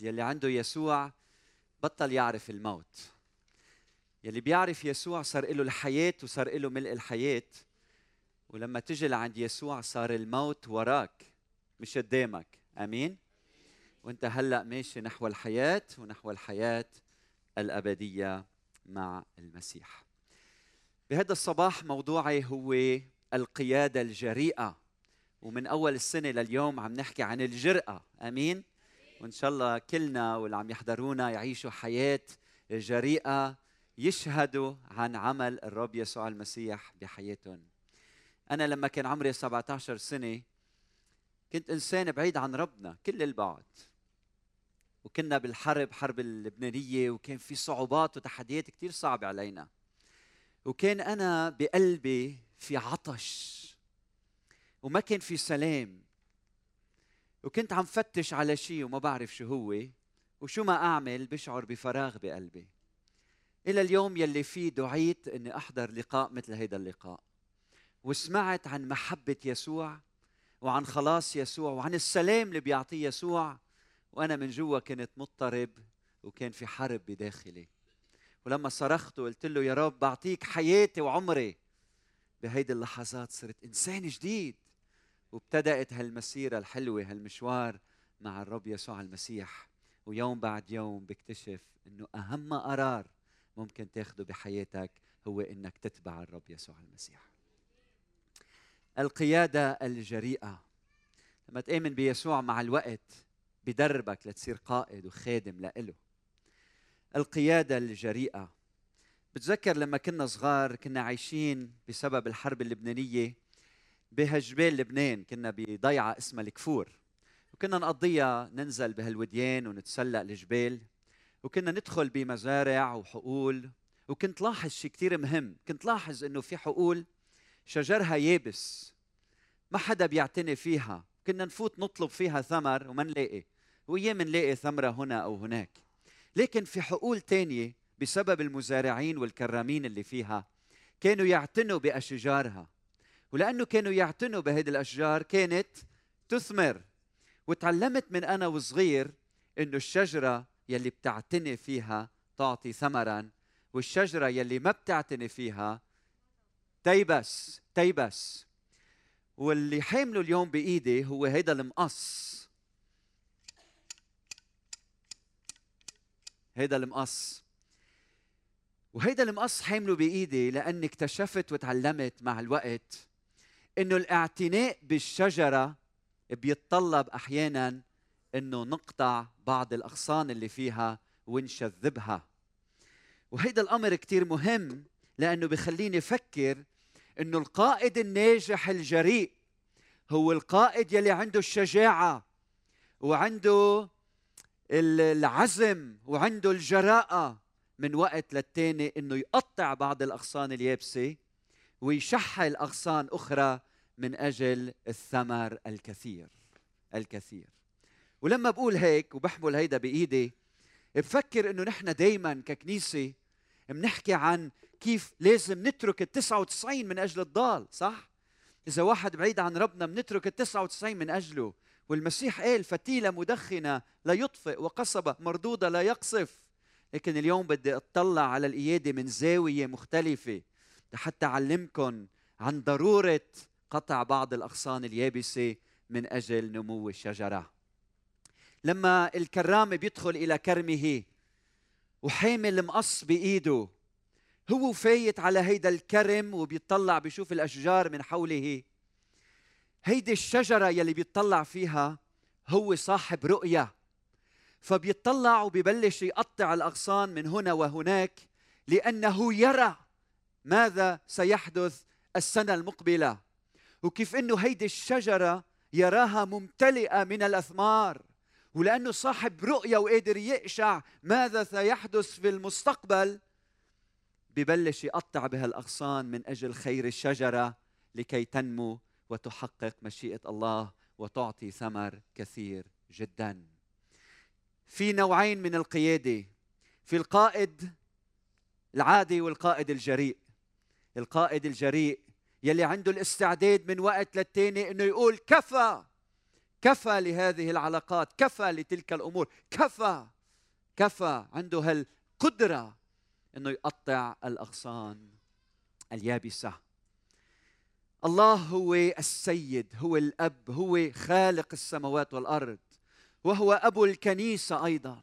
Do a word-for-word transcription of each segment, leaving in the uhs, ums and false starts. يلي عنده يسوع بطل يعرف الموت. يلي بيعرف يسوع صار له الحياة وصار له ملء الحياة، ولما تجي لعند يسوع صار الموت وراك مش قدامك. امين. وانت هلا ماشي نحو الحياة ونحو الحياة الأبدية مع المسيح. بهذا الصباح موضوعي هو القيادة الجريئة، ومن أول السنة لليوم عم نحكي عن الجرأة. أمين. وإن شاء الله كلنا واللي عم يحضرونا يعيشوا حياة جريئة يشهدوا عن عمل الرب يسوع المسيح بحياتهم. أنا لما كان عمري سبعة عشر سنة كنت إنسان بعيد عن ربنا كل البعد، وكنا بالحرب، حرب اللبنانية، وكان في صعوبات وتحديات كتير صعبة علينا، وكان أنا بقلبي في عطش وما كان في سلام، وكنت عم فتش على شيء وما بعرف شو هو، وشو ما أعمل بشعر بفراغ بقلبي. إلى اليوم يلي فيه دعيت أني أحضر لقاء مثل هيدا اللقاء، وسمعت عن محبة يسوع وعن خلاص يسوع وعن السلام اللي بيعطيه يسوع، وأنا من جوا كنت مضطرب وكان في حرب بداخلي. ولما صرخت وقلت له يا رب بعطيك حياتي وعمري، بهيدي اللحظات صرت إنسان جديد، وابتدأت هالمسيرة الحلوة، هالمشوار مع الرب يسوع المسيح. ويوم بعد يوم بكتشف إنه أهم قرار ممكن تاخده بحياتك هو إنك تتبع الرب يسوع المسيح. القيادة الجريئة، لما تآمن بيسوع مع الوقت بدربك لتصير قائد وخادم لإله. القيادة الجريئة، بتذكر لما كنا صغار كنا عايشين بسبب الحرب اللبنانية بهجبال لبنان، كنا بضيعة اسمها الكفور، وكنا نقضيها ننزل بهالوديان ونتسلق الجبال، وكنا ندخل بمزارع وحقول. وكنت لاحظ شيء كتير مهم، كنت لاحظ انه في حقول شجرها يابس ما حدا بيعتني فيها، كنا نفوت نطلب فيها ثمر وما نلاقي، وايام نلاقي ثمرة هنا او هناك. لكن في حقول تانية بسبب المزارعين والكرامين اللي فيها كانوا يعتنوا بأشجارها، ولأنه كانوا يعتنوا بهذه الأشجار كانت تثمر. وتعلمت من أنا وصغير إنه الشجرة يلي بتعتني فيها تعطي ثمراً، والشجرة يلي ما بتعتني فيها تيبس تيبس. واللي حامله اليوم بإيدي هو هيدا المقص، هيدا المقص، وهيدا المقص حامله بإيدي لأني اكتشفت وتعلمت مع الوقت إنه الاعتناء بالشجرة بيتطلب أحياناً إنه نقطع بعض الأغصان اللي فيها ونشذبها. وهيدا الأمر كتير مهم لأنه بيخليني أفكر إنه القائد الناجح الجريء هو القائد يلي عنده الشجاعة وعنده العزم وعنده الجراءة من وقت للتاني إنه يقطع بعض الأغصان اليابسة ويشحل أغصان أخرى من أجل الثمر الكثير الكثير. ولما بقول هيك وبحمل هيدا بإيدي بفكر إنه نحن دايماً ككنيسة بنحكي عن كيف لازم نترك التسعة وتسعين من أجل الضال، صح؟ إذا واحد بعيد عن ربنا بنترك التسعة وتسعين من أجله. والمسيح قال فتيلة مدخنة لا يطفئ وقصبة مردودة لا يقصف. لكن اليوم بدي أطلع على القيادة من زاوية مختلفة حتى أعلمكم عن ضرورة قطع بعض الأغصان اليابسة من أجل نمو الشجرة. لما الكرام بيدخل إلى كرمه وحامل مقص بإيده، هو فايت على هيدا الكرم وبيطلع بيشوف الأشجار من حوله. هيدي الشجرة يلي بيطلع فيها هو صاحب رؤية، فبيطلع وبيبلش يقطع الأغصان من هنا وهناك لأنه يرى ماذا سيحدث السنة المقبلة، وكيف أنه هيدي الشجرة يراها ممتلئة من الأثمار، ولأنه صاحب رؤية وقادر يقشع ماذا سيحدث في المستقبل ببلش يقطع بهالأغصان من أجل خير الشجرة لكي تنمو وتحقق مشيئة الله وتعطي ثمر كثير جدا. في نوعين من القيادة، في القائد العادي والقائد الجريء. القائد الجريء يلي عنده الاستعداد من وقت للتاني انه يقول كفى، كفى لهذه العلاقات، كفى لتلك الامور، كفى كفى. عنده هالقدره انه يقطع الاغصان اليابسه. الله هو السيد، هو الاب، هو خالق السماوات والارض، وهو ابو الكنيسه ايضا.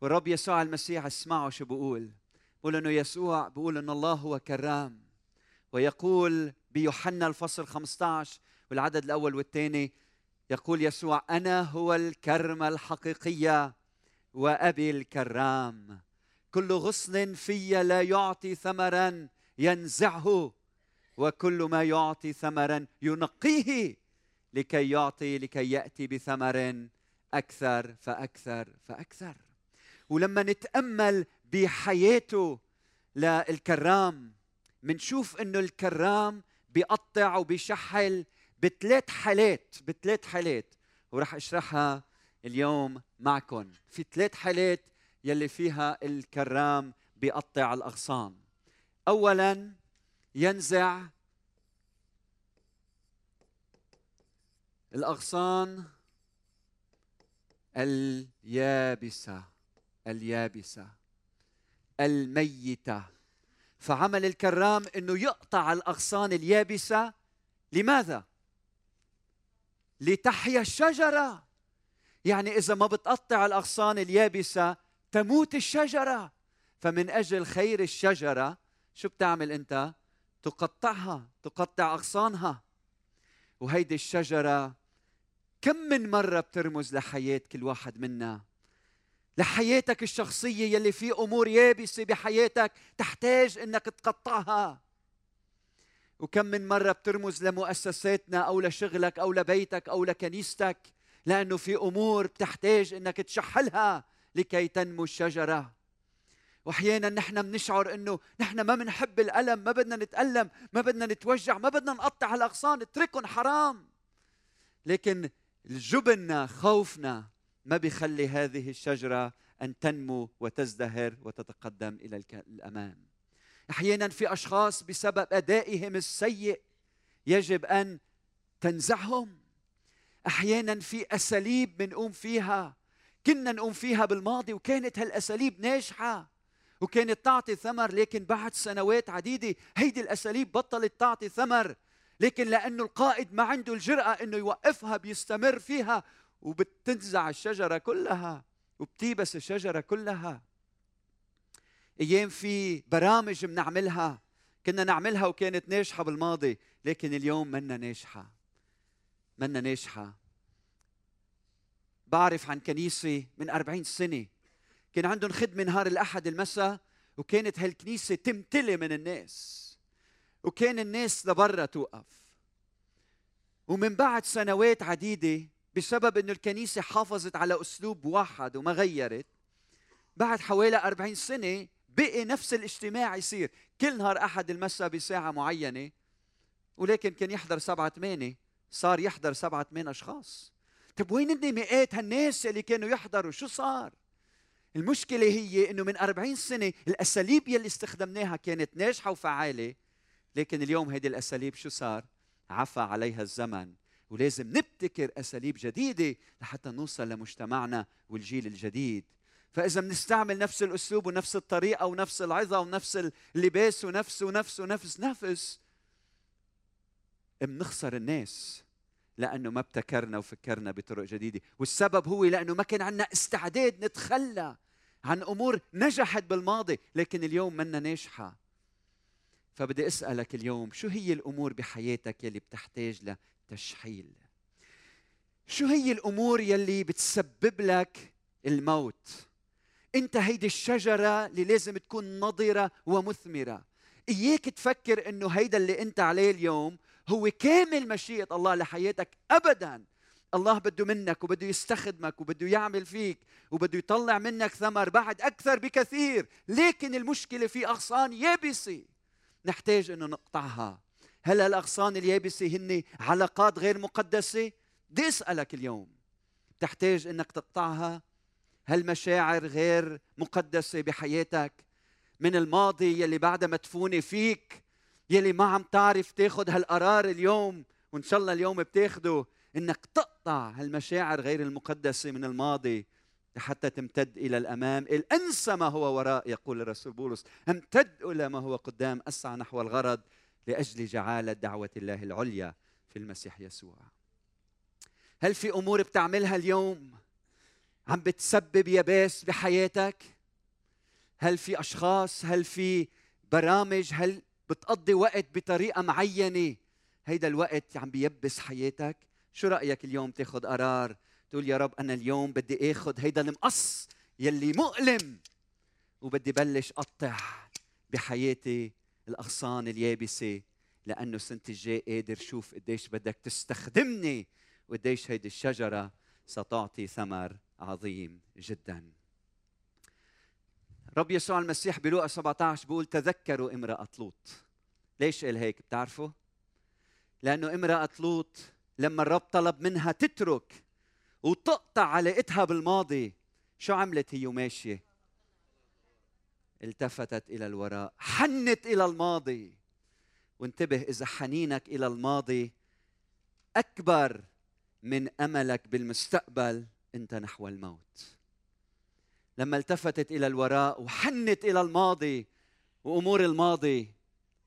والرب يسوع المسيح اسمعوا شو بيقول، بيقول انه يسوع بيقول ان الله هو كرام، ويقول بيوحنا الفصل خمسة عشر والعدد الاول والثاني، يقول يسوع: انا هو الكرمه الحقيقيه وابي الكرام، كل غصن في لا يعطي ثمرا ينزعه، وكل ما يعطي ثمرا ينقيه لكي يعطي لكي ياتي بثمر اكثر فاكثر فاكثر. ولما نتامل بحياته للكرام منشوف انه الكرام بيقطع وبيشحل بثلاث حالات، بثلاث حالات وراح اشرحها اليوم معكم. في ثلاث حالات يلي فيها الكرام بيقطع الاغصان. اولا ينزع الاغصان اليابسه اليابسه الميته. فعمل الكرام انه يقطع الاغصان اليابسه. لماذا؟ لتحيا الشجره. يعني اذا ما بتقطع الاغصان اليابسه تموت الشجره، فمن اجل خير الشجره شو بتعمل انت؟ تقطعها، تقطع اغصانها. وهيدي الشجره كم من مره بترمز لحياه كل واحد منا، لحياتك الشخصيه يلي في امور يابسه بحياتك تحتاج انك تقطعها. وكم من مره بترمز لمؤسساتنا او لشغلك او لبيتك او لكنيستك، لانه في امور بتحتاج انك تشحلها لكي تنمو الشجره. واحيانا نحن بنشعر انه نحن ما بنحب الالم، ما بدنا نتالم، ما بدنا نتوجع، ما بدنا نقطع الاغصان، اتركهم حرام. لكن جبننا، خوفنا ما بيخلي هذه الشجره ان تنمو وتزدهر وتتقدم الى الامام. احيانا في اشخاص بسبب ادائهم السيء يجب ان تنزعهم. احيانا في اساليب بنقوم فيها، كنا نقوم فيها بالماضي وكانت هالاساليب ناجحه وكانت تعطي ثمر، لكن بعد سنوات عديده هيدي الاساليب بطلت تعطي ثمر، لكن لانه القائد ما عنده الجرأه انه يوقفها بيستمر فيها، وبتنزع الشجره كلها وبتيبس الشجره كلها. ايام في برامج بنعملها كنا نعملها وكانت ناجحه بالماضي، لكن اليوم منا ناجحه، منا ناجحه. بعرف عن كنيسه من أربعين سنه كان عندهم خدمه نهار الاحد المساء، وكانت هالكنيسه تمتلي من الناس، وكان الناس لبرا توقف. ومن بعد سنوات عديده بسبب انه الكنيسه حافظت على اسلوب واحد وما غيرت، بعد حوالي أربعين سنه بقي نفس الاجتماع يصير كل نهار احد المساء بساعه معينه، ولكن كان يحضر سبعه ثمانيه، صار يحضر سبعه ثمانيه اشخاص. طيب وين النماءات هالناس اللي كانوا يحضروا؟ شو صار؟ المشكله هي انه من أربعين سنه الاساليب يلي استخدمناها كانت ناجحه وفعاله، لكن اليوم هيدي الاساليب شو صار؟ عفى عليها الزمن. ولازم نبتكر اساليب جديده لحتى نوصل لمجتمعنا والجيل الجديد. فاذا بنستعمل نفس الاسلوب ونفس الطريقه ونفس العظه ونفس اللباس ونفس ونفس ونفس نفس، بنخسر الناس لانه ما ابتكرنا وفكرنا بطرق جديده. والسبب هو لانه ما كان عندنا استعداد نتخلى عن امور نجحت بالماضي لكن اليوم منا ناجحه. فبدي اسالك اليوم، شو هي الامور بحياتك يلي بتحتاج لتشحيل؟ شو هي الامور يلي بتسبب لك الموت؟ انت هيدي الشجره اللي لازم تكون نضره ومثمره. اياك تفكر انه هيدا اللي انت عليه اليوم هو كامل مشيئه الله لحياتك، ابدا. الله بده منك وبده يستخدمك وبده يعمل فيك وبده يطلع منك ثمر بعد اكثر بكثير، لكن المشكله في اغصان يابسه نحتاج انه نقطعها. هل الاغصان اليابسه هن علاقات غير مقدسه؟ بدي اسالك اليوم، بتحتاج انك تقطعها؟ هل مشاعر غير مقدسه بحياتك من الماضي يلي بعدها مدفونه فيك يلي ما عم تعرف تاخد هالقرار اليوم، وإن شاء الله اليوم بتاخده، إنك تقطع هالمشاعر غير المقدسة من الماضي حتى تمتد إلى الأمام. الأنسى ما هو وراء، يقول الرسول بولس، امتد إلى ما هو قدام، أسعى نحو الغرض لأجل جعالة دعوة الله العليا في المسيح يسوع. هل في أمور بتعملها اليوم عم بتسبب يباس بحياتك؟ هل في أشخاص؟ هل في برامج؟ هل بتقضي وقت بطريقة معينة هيدا الوقت عم بيبس حياتك؟ شو رأيك اليوم تاخد قرار تقول يا رب أنا اليوم بدي آخد هيدا المقص يلي مؤلم، وبدي بلش أقطع بحياتي الأغصان اليابسة، لأنه السنة الجاي قادر شوف قديش بدك تستخدمني، وقديش هيدي الشجرة ستعطي ثمر عظيم جدا. رب يسوع المسيح بلوقا سبعة عشر بيقول تذكروا امرأة لوط. ليش قال هيك بتعرفوا؟ لأنه امرأة لوط لما الرب طلب منها تترك وتقطع علاقتها بالماضي، شو عملت هي وماشية؟ التفتت إلى الوراء، حنت إلى الماضي. وانتبه، إذا حنينك إلى الماضي أكبر من أملك بالمستقبل، أنت نحو الموت. لما التفتت إلى الوراء وحنت إلى الماضي وأمور الماضي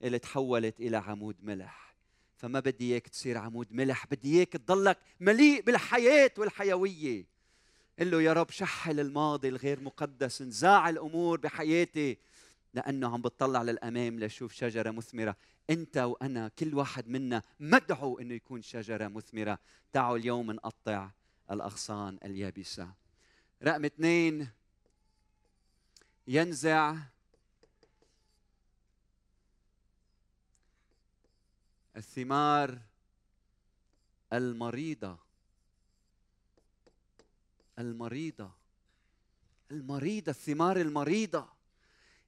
اللي تحولت إلى عمود ملح. فما بدي إياك تصير عمود ملح، بدي إياك تضلك مليء بالحياة والحيوية. قل له يا رب شحل الماضي الغير مقدس، انزاع الأمور بحياتي، لأنه عم بتطلع للأمام لشوف شجرة مثمرة. أنت وأنا كل واحد منا مدعو أنه يكون شجرة مثمرة. تعالوا اليوم نقطع الأغصان اليابسة. رقم اثنين، ينزع الثمار المريضة. المريضة المريضة الثمار المريضة.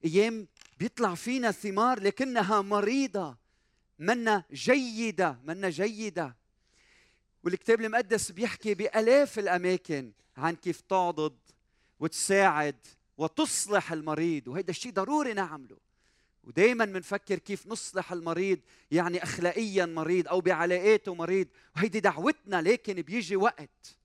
أيام بيطلع فينا ثمار لكنها مريضة، منا جيدة، منا جيدة. والكتاب المقدس بيحكي بآلاف الأماكن عن كيف تعضد وتساعد وتصلح المريض، وهيدا الشيء ضروري نعمله. ودايما بنفكر كيف نصلح المريض، يعني أخلاقيا مريض أو بعلاقاته مريض، وهيدي دعوتنا. لكن بيجي وقت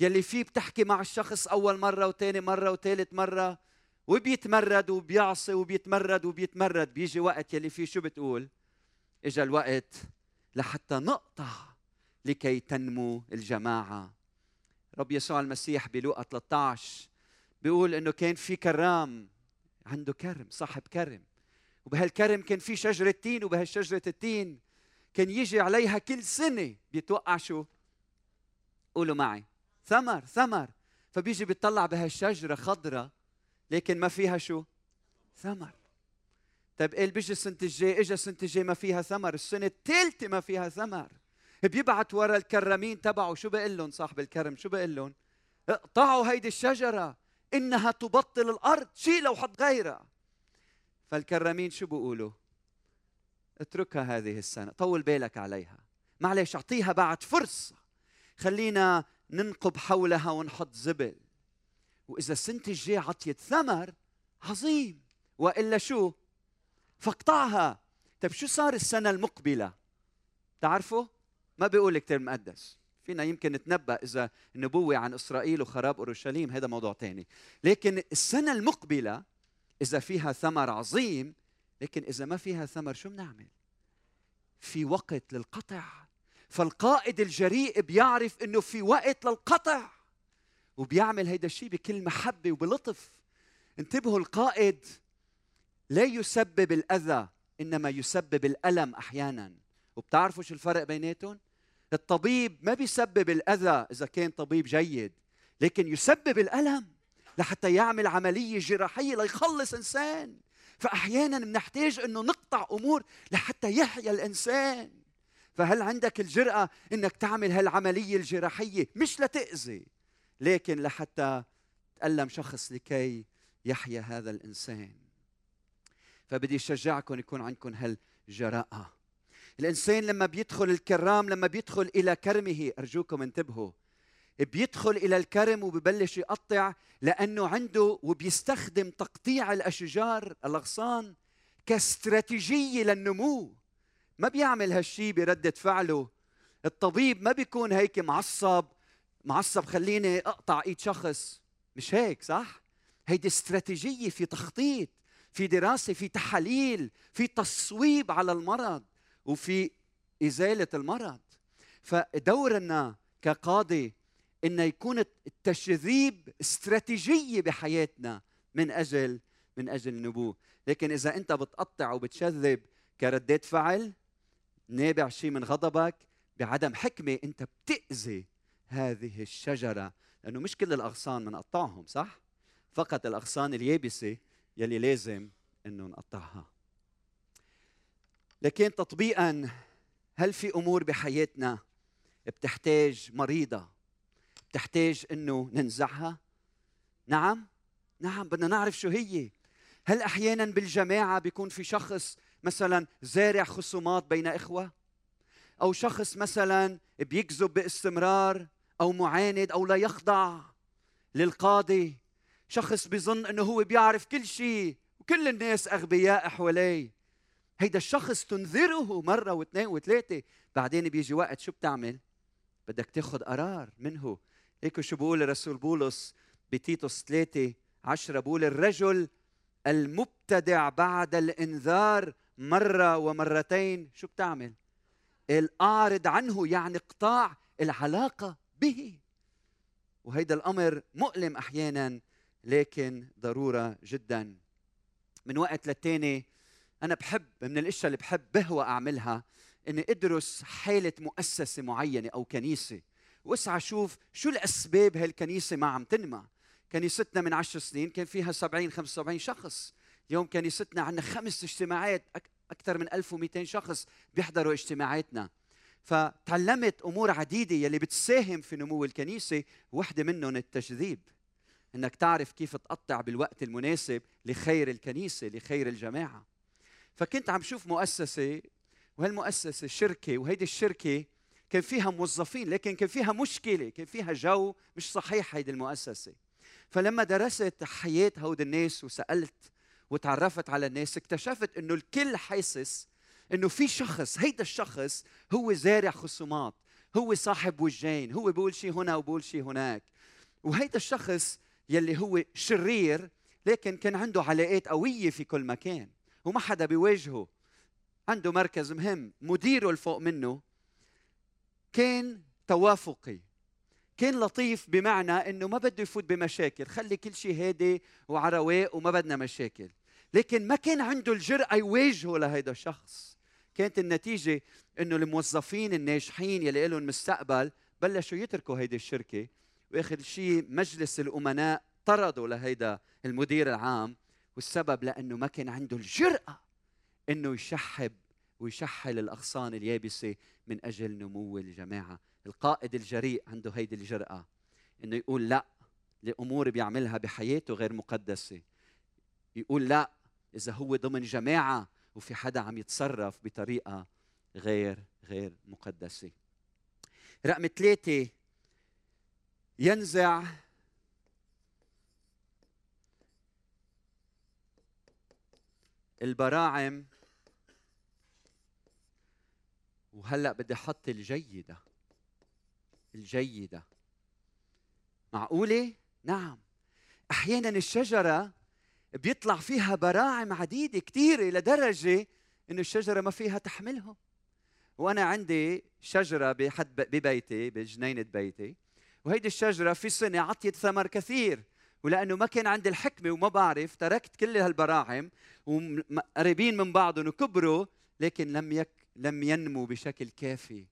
يلي فيه بتحكي مع الشخص أول مرة وثاني مرة وثالث مرة، وبيتمرد وبيعصي وبيتمرد وبيتمرد. بيجي وقت يلي فيه شو بتقول؟ إجا الوقت لحتى نقطع لكي تنمو الجماعة. رب يسوع المسيح بلوقا ثلاثة عشر بيقول إنه كان في كرام عنده كرم، صاحب كرم، وبهالكرم كان في شجرة تين، وبهالشجرة التين كان يجي عليها كل سنة بيتوقع شو؟ قولوا معي، ثمر، ثمر. فبيجي بيطلع بهالشجرة خضرة لكن ما فيها شو؟ ثمر. طيب قال بيجي السنة الجاي، إجا السنة الجاي ما فيها ثمر، السنة الثالثة ما فيها ثمر. بيبعت ورا الكرامين تبعه، شو بقول لهم صاحب الكرم؟ شو بقول لهم؟ اقطعوا هيدي الشجرة إنها تبطل الأرض، شيلها وحط غيرها. فالكرامين شو بيقولوا؟ اتركها هذه السنة، طول بالك عليها، معلش أعطيها بعد فرصة، خلينا ننقب حولها ونحط زبل، وإذا السنة الجاي عطيت ثمر عظيم، وإلا شو؟ فاقطعها. طيب شو صار السنة المقبلة؟ تعرفوا؟ ما بيقول الكتاب المقدس، فينا يمكن نتنبأ إذا النبوة عن إسرائيل وخراب أورشليم، هذا موضوع تاني. لكن السنة المقبلة إذا فيها ثمر عظيم، لكن إذا ما فيها ثمر شو بنعمل؟ في وقت للقطع. فالقائد الجريء بيعرف إنه في وقت للقطع، وبيعمل هيدا الشيء بكل محبة وبلطف. انتبهوا، القائد لا يسبب الأذى إنما يسبب الألم أحيانا. وبتعرفوا شو الفرق بيناتهم؟ الطبيب ما بيسبب الأذى إذا كان طبيب جيد، لكن يسبب الألم لحتى يعمل عملية جراحية ليخلص إنسان. فأحياناً بنحتاج أنه نقطع أمور لحتى يحيا الإنسان. فهل عندك الجرأة أنك تعمل هالعملية الجراحية مش لتأذي، لكن لحتى تألم شخص لكي يحيا هذا الإنسان؟ فبدي أشجعكم يكون عندكم هالجرأة. الإنسان لما بيدخل الكرام، لما بيدخل إلى كرمه، أرجوكم انتبهوا، بيدخل إلى الكرم وبيبلش يقطع، لأنه عنده وبيستخدم تقطيع الأشجار الأغصان كاستراتيجية للنمو. ما بيعمل هالشيء بردة فعله. الطبيب ما بيكون هيك معصب معصب خليني اقطع ايد شخص، مش هيك صح؟ هيدي استراتيجية، في تخطيط، في دراسة، في تحاليل، في تصويب على المرض وفي إزالة المرض. فدورنا كقاضي إن يكون التشذيب استراتيجية بحياتنا من أجل من أجل النبوة. لكن إذا أنت بتقطع وبتشذب كردات فعل نابع شيء من غضبك بعدم حكمة، أنت بتأذي هذه الشجرة، لأنه مش كل الأغصان بنقطعهم صح؟ فقط الأغصان اليابسة يلي لازم إنه نقطعها. لكن تطبيقاً، هل في أمور بحياتنا بتحتاج مريضة، بتحتاج إنه ننزعها؟ نعم؟ نعم، بدنا نعرف شو هي. هل أحياناً بالجماعة بيكون في شخص مثلاً زارع خصومات بين إخوة؟ أو شخص مثلاً بيكذب باستمرار، أو معاند، أو لا يخضع للقاضي؟ شخص بيظن انه هو بيعرف كل شيء وكل الناس اغبياء حواليه. هيدا الشخص تنذره مره واثنين وثلاثه، بعدين بيجي وقت شو بتعمل؟ بدك تاخذ قرار منه. هيك شو بيقول الرسول بولس بتيتوس ثلاثة عشرة، بيقول الرجل المبتدع بعد الانذار مره ومرتين شو بتعمل؟ الاعرض عنه، يعني اقطاع العلاقه به. وهيدا الامر مؤلم احيانا لكن ضرورة جداً. من وقت للتاني أنا بحب، من الأشياء اللي بحب بهوى أعملها، إني أدرس حالة مؤسسة معينة أو كنيسة، وأسعى أشوف شو الأسباب هالكنيسة ما عم تنمى. كنيستنا من عشر سنين كان فيها سبعين خمسة وسبعين شخص، اليوم كنيستنا عندنا خمس اجتماعات، أكثر من ألف ومئتين شخص بيحضروا اجتماعاتنا. فتعلمت أمور عديدة يلي بتساهم في نمو الكنيسة، وحدة منهم التجذيب، إنك تعرف كيف تقطع بالوقت المناسب لخير الكنيسة، لخير الجماعة. فكنت عم شوف مؤسسة، وهالمؤسسة شركة، وهيدي الشركة كان فيها موظفين، لكن كان فيها مشكلة، كان فيها جو مش صحيح هيدي المؤسسة. فلما درست حياة هود الناس وسألت وتعرفت على الناس، اكتشفت إنه الكل حاسس إنه في شخص، هيدا الشخص هو زارع خصومات، هو صاحب وجهين، هو بيقول شيء هنا وبيقول شيء هناك. وهيدا الشخص يلي هو شرير، لكن كان عنده علاقات قوية في كل مكان وما حدا بيواجهه، عنده مركز مهم، مديره الفوق منه كان توافقي، كان لطيف، بمعنى انه ما بده يفوت بمشاكل، خلي كل شيء هادي وعرواق وما بدنا مشاكل، لكن ما كان عنده الجرأة يواجهه لهيدا الشخص. كانت النتيجة انه الموظفين الناجحين يلي لهم مستقبل بلشوا يتركوا هيدي الشركة، واخر شيء مجلس الامناء طردوا لهيدا المدير العام، والسبب لانه ما كان عنده الجرأة انه يشحب ويشحل الاغصان اليابسه من اجل نمو الجماعه. القائد الجريء عنده هيدي الجرأة انه يقول لا لامور بيعملها بحياته غير مقدسه، يقول لا اذا هو ضمن جماعه وفي حدا عم يتصرف بطريقه غير غير مقدسه. رقم ثلاثة، ينزع البراعم. وهلأ بدي أحط الجيدة الجيدة معقولة؟ نعم، أحياناً الشجرة بيطلع فيها براعم عديدة كثيرة لدرجة إنه الشجرة ما فيها تحملهم. وأنا عندي شجرة بحد ببيتي، بجنينة بيتي، وهيدي الشجرة في سنة عطيت ثمر كثير، ولأنه ما كان عندي الحكمة وما بعرف تركت كل هالبراعم، وقريبين من بعضهم وكبروا، لكن لم يك لم ينمو بشكل كافي،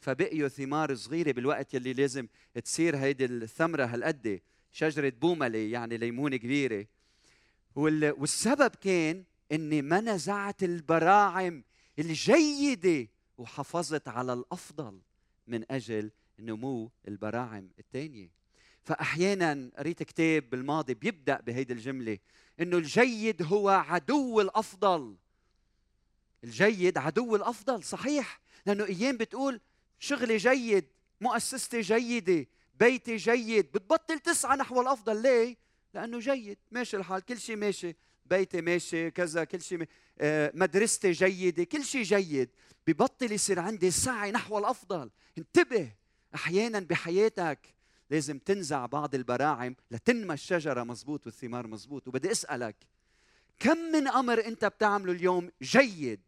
فبقيوا ثمار صغيرة بالوقت يلي لازم تصير هيدي الثمرة هالقد، شجرة بوملي يعني ليمونة كبيرة. والسبب كان إني ما نزعت البراعم الجيدة وحافظت على الأفضل من أجل نمو البراعم الثانية. فأحياناً قريت كتاب بالماضي بيبدأ بهيدي الجملة، إنه الجيد هو عدو الأفضل. الجيد عدو الأفضل، صحيح، لأنه أيام بتقول شغلي جيد، مؤسستي جيدة، بيتي جيد، بتبطل تسعى نحو الأفضل. ليه؟ لأنه جيد، ماشي الحال، كل شيء ماشي، بيتي ماشي كذا، كل شيء مدرستي جيدة، كل شيء جيد، ببطل يصير عندي سعي نحو الأفضل. انتبه، أحياناً بحياتك لازم تنزع بعض البراعم لتنمى الشجرة مزبوط والثمار مزبوط. وبدي أسألك، كم من أمر أنت بتعمله اليوم جيد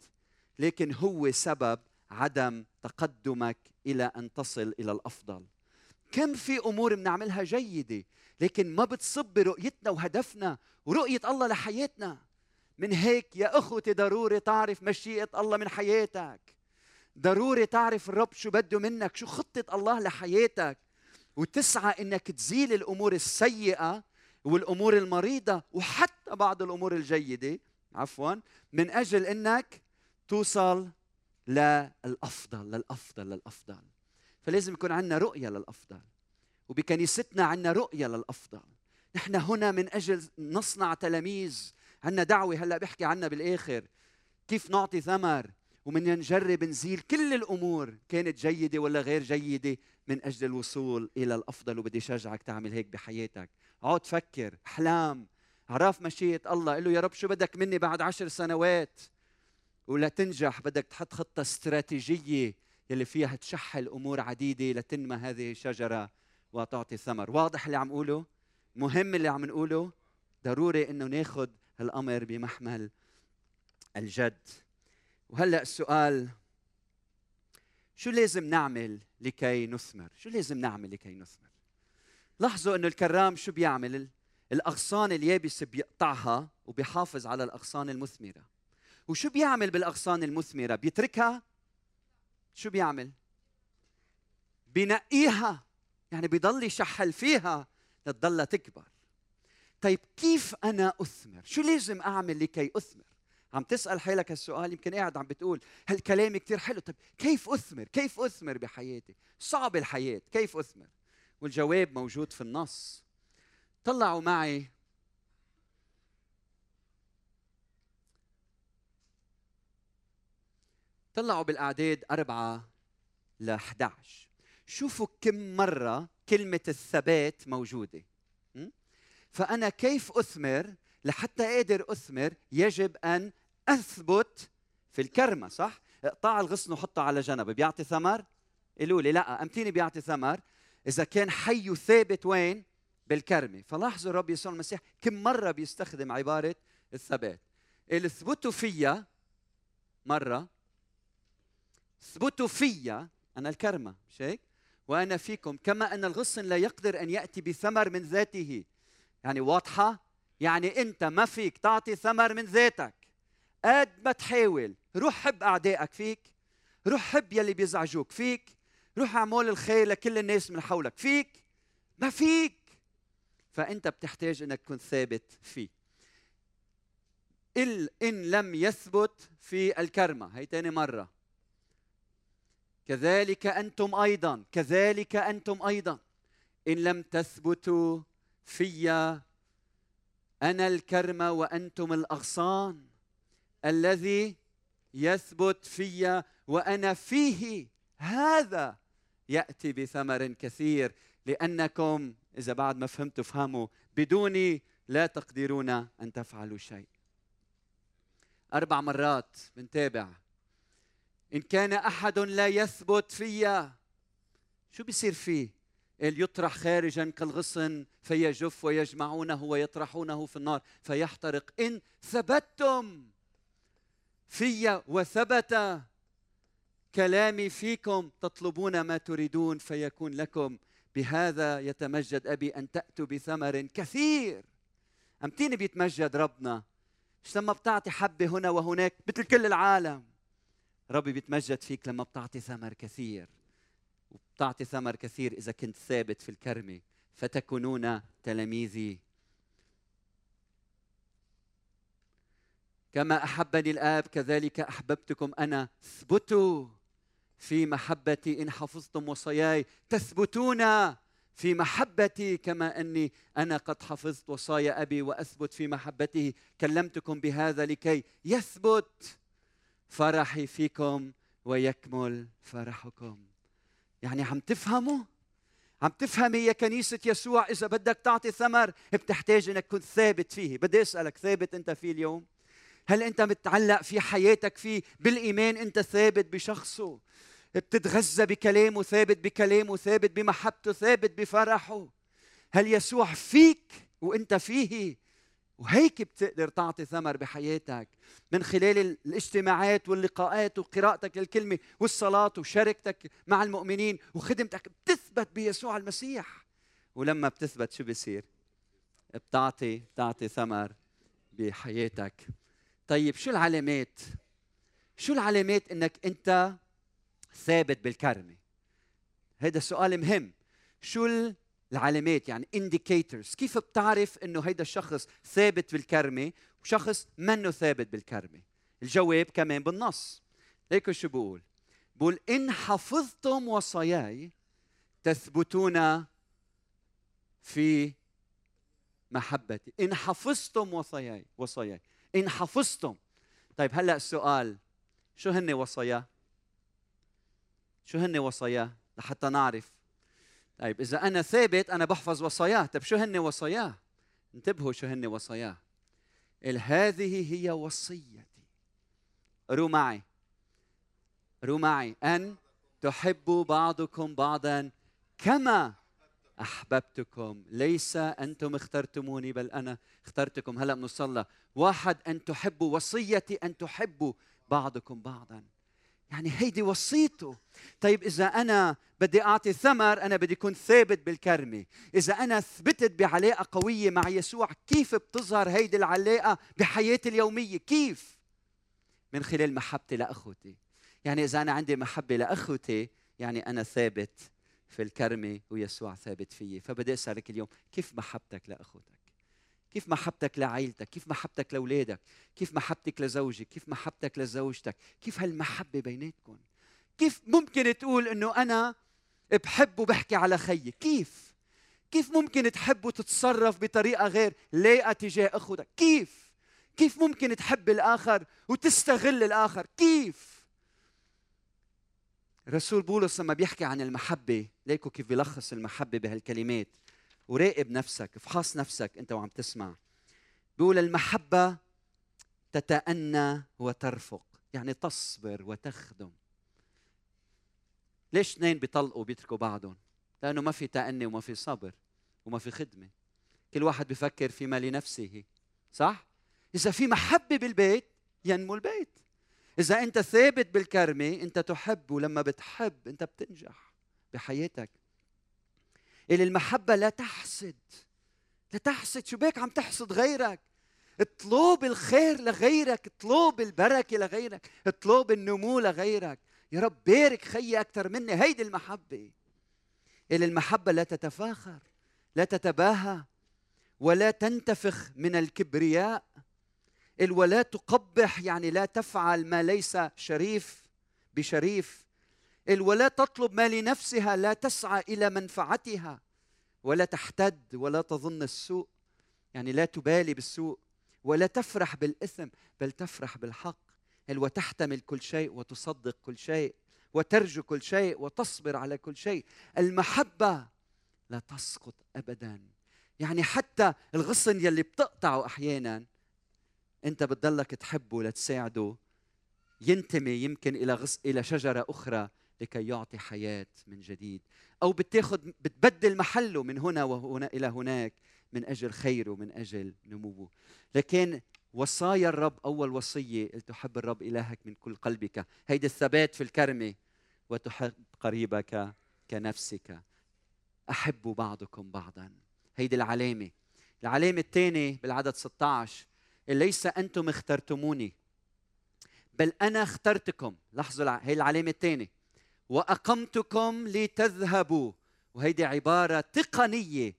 لكن هو سبب عدم تقدمك إلى أن تصل إلى الأفضل؟ كم في أمور بنعملها جيدة لكن ما بتصب برؤيتنا وهدفنا ورؤية الله لحياتنا. من هيك يا أخوتي ضروري تعرف مشيئة الله من حياتك، ضروري تعرف الرب شو بده منك، شو خطة الله لحياتك، وتسعى إنك تزيل الأمور السيئة والأمور المريضة وحتى بعض الأمور الجيدة عفواً من أجل إنك توصل للأفضل للأفضل للأفضل. فلازم يكون عندنا رؤية للأفضل، وبكنيستنا عندنا رؤية للأفضل. نحن هنا من أجل نصنع تلاميذ، عندنا دعوة هلأ بحكي عنها بالآخر كيف نعطي ثمر، ومن نجرب نزيل كل الأمور كانت جيدة ولا غير جيدة من أجل الوصول إلى الأفضل. وبدي شجعك تعمل هيك بحياتك. عود فكر، أحلام، عرف مشيئة الله، قل له يا رب شو بدك مني بعد عشر سنوات. ولا تنجح بدك تحط خطة استراتيجية يلي فيها تشحل أمور عديدة لتنمى هذه الشجرة وتعطي ثمر. واضح اللي عم قوله؟ مهم اللي عم نقوله؟ ضروري إنه ناخد الأمر بمحمل الجد. وهلأ السؤال، شو لازم نعمل لكي نثمر؟ شو لازم نعمل لكي نثمر؟ لاحظوا إنه الكرام شو بيعمل؟ الأغصان اليابسة بيقطعها وبيحافظ على الأغصان المثمرة. وشو بيعمل بالأغصان المثمرة؟ بيتركها؟ شو بيعمل؟ بنقيها، يعني بيضل يشحل فيها لتضلها تكبر. طيب كيف أنا أثمر؟ شو لازم أعمل لكي أثمر؟ عم تسأل حالك هالسؤال، يمكن قاعد عم بتقول هالكلام كتير حلو، طيب كيف أثمر؟ كيف أثمر بحياتي؟ صعب الحياة، كيف أثمر؟ والجواب موجود في النص. طلعوا معي طلعوا بالأعداد أربعة لأحد عشر، شوفوا كم مرة كلمة الثبات موجودة. فأنا كيف أثمر؟ لحتى أقدر أثمر يجب أن أثبت في الكرمة، صح؟ اقطع الغصن وحطه على جنب، بيعطي ثمر؟ قالوا لي لا، أمتيني بيعطي ثمر إذا كان حي وثابت وين؟ بالكرمة. فلاحظوا الرب يسوع المسيح كم مرة بيستخدم عبارة الثبات. اللي اثبتوا فيا مرة، اثبتوا فيا أنا الكرمة، مش هيك؟ وأنا فيكم كما أن الغصن لا يقدر أن يأتي بثمر من ذاته. يعني واضحة؟ يعني أنت ما فيك تعطي ثمر من ذاتك قد ما تحاول. روح حب أعدائك فيك، روح حب يلي بيزعجوك فيك، روح اعمل الخير لكل الناس من حولك فيك، ما فيك. فأنت بتحتاج أنك تكون ثابت فيه. إل إن لم يثبت في الكرمة، هي تاني مرة، كذلك أنتم أيضا، كذلك أنتم أيضا إن لم تثبتوا فيا أنا الكرمة وأنتم الأغصان. الذي يثبت فيا وأنا فيه هذا يأتي بثمر كثير، لأنكم إذا بعد ما فهمتوا فهموا، بدوني لا تقدرون أن تفعلوا شيء. أربع مرات بنتابع إن كان أحد لا يثبت فيا شو بيصير فيه؟ يطرح خارجا كالغصن فيجف ويجمعونه ويطرحونه في النار فيحترق. إن ثبتتم في وثبت كلامي فيكم تطلبون ما تريدون فيكون لكم. بهذا يتمجد أبي أن تأتوا بثمر كثير. أمتين بيتمجد ربنا؟ مش لما بتعطي حبة هنا وهناك مثل كل العالم. ربي بيتمجد فيك لما بتعطي ثمر كثير، وبتعطي ثمر كثير إذا كنت ثابت في الكرمة، فتكونون تلاميذي. كما أحبني الآب كذلك أحببتكم أنا، اثبتوا في محبتي. إن حفظتم وصاياي تثبتون في محبتي كما أني أنا قد حفظت وصايا أبي وأثبت في محبته. كلمتكم بهذا لكي يثبت فرحي فيكم ويكمل فرحكم. يعني عم تفهموا؟ عم تفهمي يا كنيسة يسوع إذا بدك تعطي ثمر بتحتاج أنك تكون ثابت فيه. بدي أسألك، ثابت أنت فيه اليوم؟ هل أنت متعلق في حياتك فيه بالإيمان؟ أنت ثابت بشخصه، بتتغذى بكلامه، ثابت بكلامه، ثابت بمحبته، ثابت بفرحه. هل يسوع فيك وأنت فيه؟ وهيك بتقدر تعطي ثمر بحياتك من خلال الاجتماعات واللقاءات وقراءتك للكلمة والصلاة وشاركتك مع المؤمنين وخدمتك. بتثبت بيسوع المسيح، ولما بتثبت شو بيصير؟ بتعطي بتعطي ثمر بحياتك. طيب شو العلامات؟ شو العلامات انك انت ثابت بالكرمة؟ هذا السؤال مهم. شو العلامات؟ يعني indicators، كيف بتعرف انه هيدا الشخص ثابت بالكرمة وشخص منه ثابت بالكرمة؟ الجواب كمان بالنص. ليكن شو بقول؟ بقول إن حفظتم وصاياي تثبتون في محبتي. إن حفظتم وصاياي وصاياي إن حفظتم. طيب هلأ السؤال، شو هن وصاياه؟ شو هن وصاياه لحتى نعرف؟ طيب إذا أنا ثابت أنا بحفظ وصاياه. طيب شو هن وصاياه؟ انتبهوا شو هن وصاياه. هذه هي وصيتي، قروا معي قروا معي أن تحبوا بعضكم بعضا كما أحببتكم. ليس أنتم اخترتموني بل أنا اخترتكم. هلأ بنصلى. واحد، أن تحبوا، وصيتي أن تحبوا بعضكم بعضا. يعني هيدي وصيته. طيب إذا أنا بدي أعطي ثمر أنا بدي أكون ثابت بالكرمة. إذا أنا ثبتت بعلاقة قوية مع يسوع، كيف بتظهر هيدي العلاقة بحياتي اليومية؟ كيف؟ من خلال محبتي لأخوتي. يعني إذا أنا عندي محبة لأخوتي يعني أنا ثابت في الكرمة ويسوع ثابت فيي. فبدي أسألك اليوم، كيف محبتك لأخوتك؟ كيف محبتك لعائلتك؟ كيف محبتك لأولادك؟ كيف محبتك لزوجك؟ كيف محبتك لزوجتك؟ كيف هالمحبة بيناتكم؟ كيف ممكن تقول إنه أنا بحب وبحكي على خيي؟ كيف؟ كيف ممكن تحب وتتصرف بطريقة غير لايقة تجاه أخوتك؟ كيف؟ كيف ممكن تحب الآخر وتستغل الآخر؟ كيف؟ رسول بولس لما بيحكي عن المحبة، ليكو كيف بيلخص المحبة بهالكلمات. وراقب نفسك، افحص نفسك انت وعم تسمع. بيقول المحبة تتأنى وترفق، يعني تصبر وتخدم. ليش اثنين بيطلقوا بيتركوا بعضهم؟ لأنه ما في تأني وما في صبر وما في خدمة. كل واحد بفكر فيما لنفسه، صح؟ إذا في محبة بالبيت ينمو البيت. إذا أنت ثابت بالكرمة أنت تحب، ولما بتحب أنت بتنجح بحياتك. اللي المحبة لا تحسد. لا تحسد، شو بيك عم تحسد غيرك؟ اطلب الخير لغيرك، اطلب البركة لغيرك، اطلب النمو لغيرك. يا رب بارك خيي أكثر مني، هيدي المحبة. اللي المحبة لا تتفاخر، لا تتباهى، ولا تنتفخ من الكبرياء. ولا تقبح، يعني لا تفعل ما ليس شريف بشريف. ولا تطلب ما لنفسها، لا تسعى إلى منفعتها. ولا تحتد، ولا تظن السوء، يعني لا تبالي بالسوء. ولا تفرح بالإثم بل تفرح بالحق. وتحتمل كل شيء وتصدق كل شيء وترجو كل شيء وتصبر على كل شيء. المحبة لا تسقط أبدا، يعني حتى الغصن يلي بتقطعه أحيانا أنت بتضلك تحبه لتساعده ينتمي يمكن إلى غص إلى شجرة أخرى لكي يعطي حياة من جديد، أو بتاخد بتبدل محله من هنا وهنا إلى هناك من أجل خيره من أجل نموه. لكن وصايا الرب، أول وصية تحب الرب إلهك من كل قلبك، هيدا الثبات في الكرمة. وتحب قريبك كنفسك. أحبوا بعضكم بعضا، هيدي العلامة. العلامة الثانية بالعدد ستة عشر، ليس أنتم اخترتموني بل أنا اخترتكم. لاحظوا هي العلامة الثانية، وأقمتكم لتذهبوا. وهيدي عبارة تقنية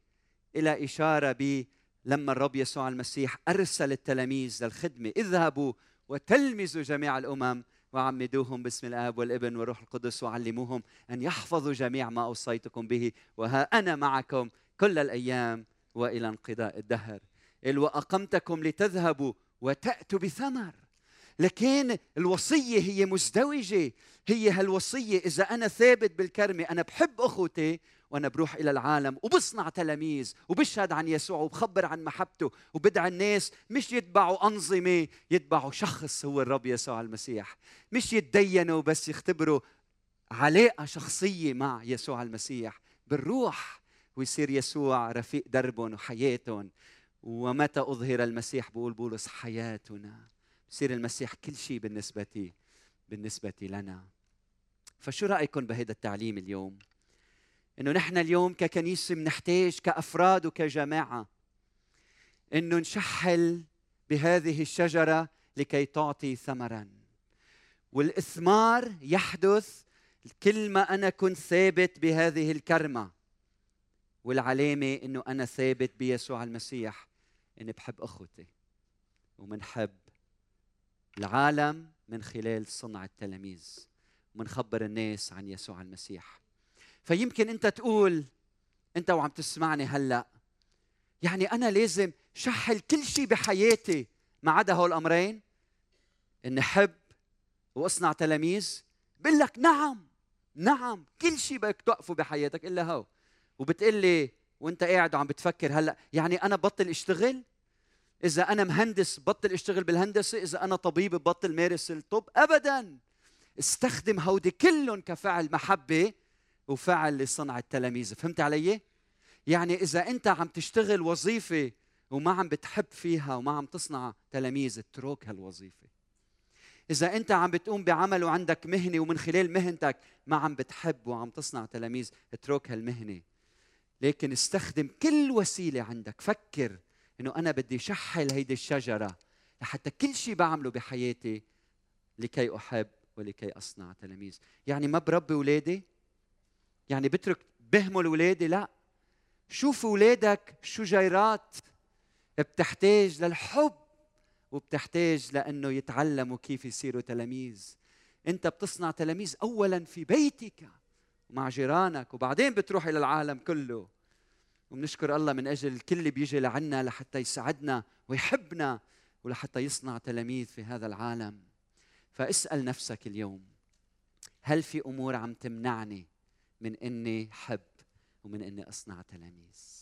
إلى إشارة ب لما الرب يسوع المسيح أرسل التلاميذ للخدمة، اذهبوا وتلمذوا جميع الأمم وعمدوهم باسم الآب والابن والروح القدس وعلموهم أن يحفظوا جميع ما أوصيتكم به، وها أنا معكم كل الأيام وإلى انقضاء الدهر. وأقمتكم لتذهبوا وتأتوا بثمر. لكن الوصية هي مزدوجة، هي هالوصية. إذا أنا ثابت بالكرمة أنا بحب أخوتي وأنا بروح إلى العالم وبصنع تلاميذ وبشهد عن يسوع وبخبر عن محبته وبدعي الناس مش يتبعوا أنظمة، يتبعوا شخص هو الرب يسوع المسيح، مش يتدينوا بس يختبروا علاقة شخصية مع يسوع المسيح بالروح، ويصير يسوع رفيق دربهم وحياتهم. ومتى أظهر المسيح بقول بولس حياتنا، بصير المسيح كل شيء بالنسبة لي بالنسبة لنا. فشو رأيكم بهذا التعليم اليوم؟ إنه نحن اليوم ككنيسة بنحتاج كأفراد وكجماعة إنه نشحل بهذه الشجرة لكي تعطي ثمراً، والإثمار يحدث كل ما أنا كنت ثابت بهذه الكرمة. والعلامة إنه أنا ثابت بيسوع المسيح، إني بحب أخوتي ومنحب العالم من خلال صنع التلاميذ ومنخبر الناس عن يسوع المسيح. فيمكن أنت تقول أنت وعم تسمعني هلأ، يعني أنا لازم شحل كل شيء بحياتي ما عدا هول الأمرين، إني أحب وأصنع تلاميذ؟ بقول لك نعم نعم، كل شيء بدك توقفه بحياتك إلا هو. وبتقول لي وانت قاعد وعم بتفكر هلا، يعني انا بطل اشتغل؟ اذا انا مهندس بطل اشتغل بالهندسه؟ اذا انا طبيب بطل مارس الطب؟ ابدا، استخدم هودي كلهم كفعل محبه وفعل لصنع التلاميذ. فهمت علي؟ يعني اذا انت عم تشتغل وظيفه وما عم بتحب فيها وما عم تصنع تلاميذ، اترك هالوظيفه. إذا أنت عم بتقوم بعمل وعندك مهنة ومن خلال مهنتك ما عم بتحب وعم تصنع تلاميذ، اترك هالمهنة. لكن استخدم كل وسيلة عندك، فكر إنه أنا بدي شحل هيدي الشجرة لحتى كل شيء بعمله بحياتي لكي أحب ولكي أصنع تلاميذ. يعني ما بربي أولادي؟ يعني بترك بهمل أولادي؟ لا، شوف أولادك شو جيرات بتحتاج للحب وبتحتاج لأنه يتعلموا كيف يصيروا تلاميذ. أنت بتصنع تلاميذ أولاً في بيتك ومع جيرانك، وبعدين بتروح إلى العالم كله. وبنشكر الله من أجل الكل اللي بيجي لعنا لحتى يساعدنا ويحبنا ولحتى يصنع تلاميذ في هذا العالم. فاسأل نفسك اليوم، هل في أمور عم تمنعني من أني حب ومن أني أصنع تلاميذ؟